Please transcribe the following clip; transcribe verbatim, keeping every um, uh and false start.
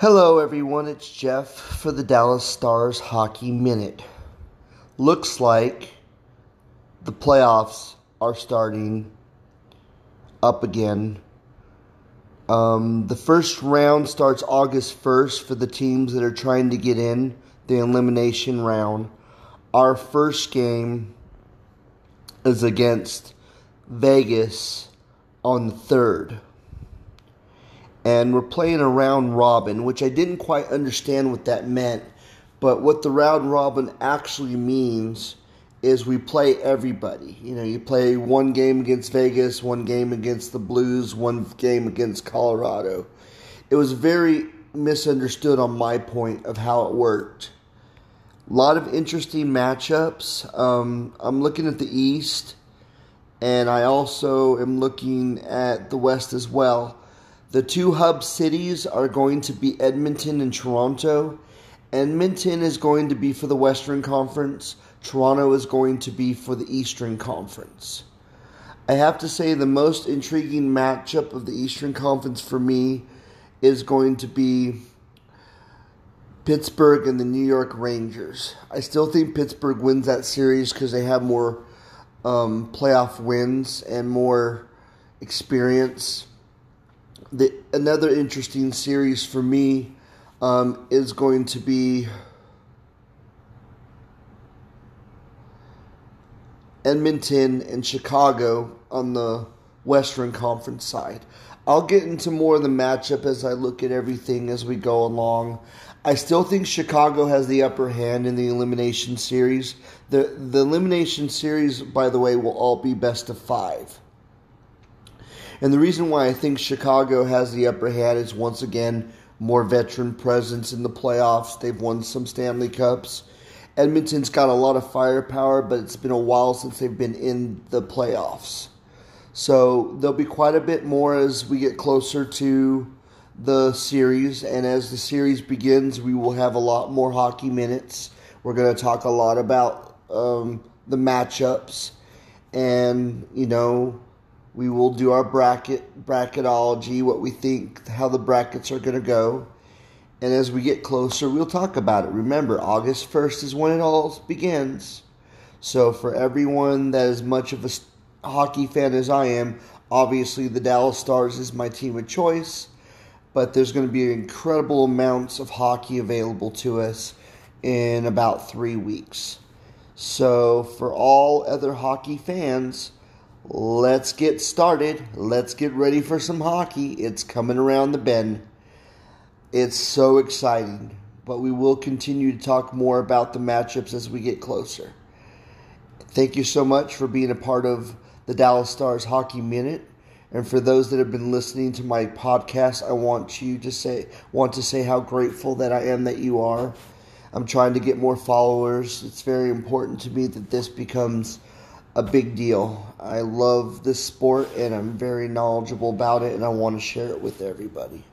Hello everyone, it's Jeff for the Dallas Stars Hockey Minute. Looks like the playoffs are starting up again. Um, the first round starts August first for the teams that are trying to get in, the elimination round. Our first game is against Vegas on the third. And we're playing a round robin, which I didn't quite understand what that meant. But what the round robin actually means is we play everybody. You know, you play one game against Vegas, one game against the Blues, one game against Colorado. It was very misunderstood on my point of how it worked. A lot of interesting matchups. Um, I'm looking at the East, and I also am looking at the West as well. The two hub cities are going to be Edmonton and Toronto. Edmonton is going to be for the Western Conference. Toronto is going to be for the Eastern Conference. I have to say the most intriguing matchup of the Eastern Conference for me is going to be Pittsburgh and the New York Rangers. I still think Pittsburgh wins that series because they have more um, playoff wins and more experience. The, another interesting series for me um, is going to be Edmonton and Chicago on the Western Conference side. I'll get into more of the matchup as I look at everything as we go along. I still think Chicago has the upper hand in the elimination series. The, the elimination series, by the way, will all be best of five. And the reason why I think Chicago has the upper hand is, once again, more veteran presence in the playoffs. They've won some Stanley Cups. Edmonton's got a lot of firepower, but it's been a while since they've been in the playoffs. So there'll be quite a bit more as we get closer to the series. And as the series begins, we will have a lot more hockey minutes. We're going to talk a lot about um, the matchups and, you know, we will do our bracket, bracketology, what we think, how the brackets are going to go. And as we get closer, we'll talk about it. Remember, August first is when it all begins. So for everyone that is much of a hockey fan as I am, obviously the Dallas Stars is my team of choice. But there's going to be incredible amounts of hockey available to us in about three weeks. So for all other hockey fans, let's get started. Let's get ready for some hockey. It's coming around the bend. It's so exciting. But we will continue to talk more about the matchups as we get closer. Thank you so much for being a part of the Dallas Stars Hockey Minute. And for those that have been listening to my podcast, I want you to say want to say how grateful that I am that you are. I'm trying to get more followers. It's very important to me that this becomes a big deal. I love this sport and I'm very knowledgeable about it and I want to share it with everybody.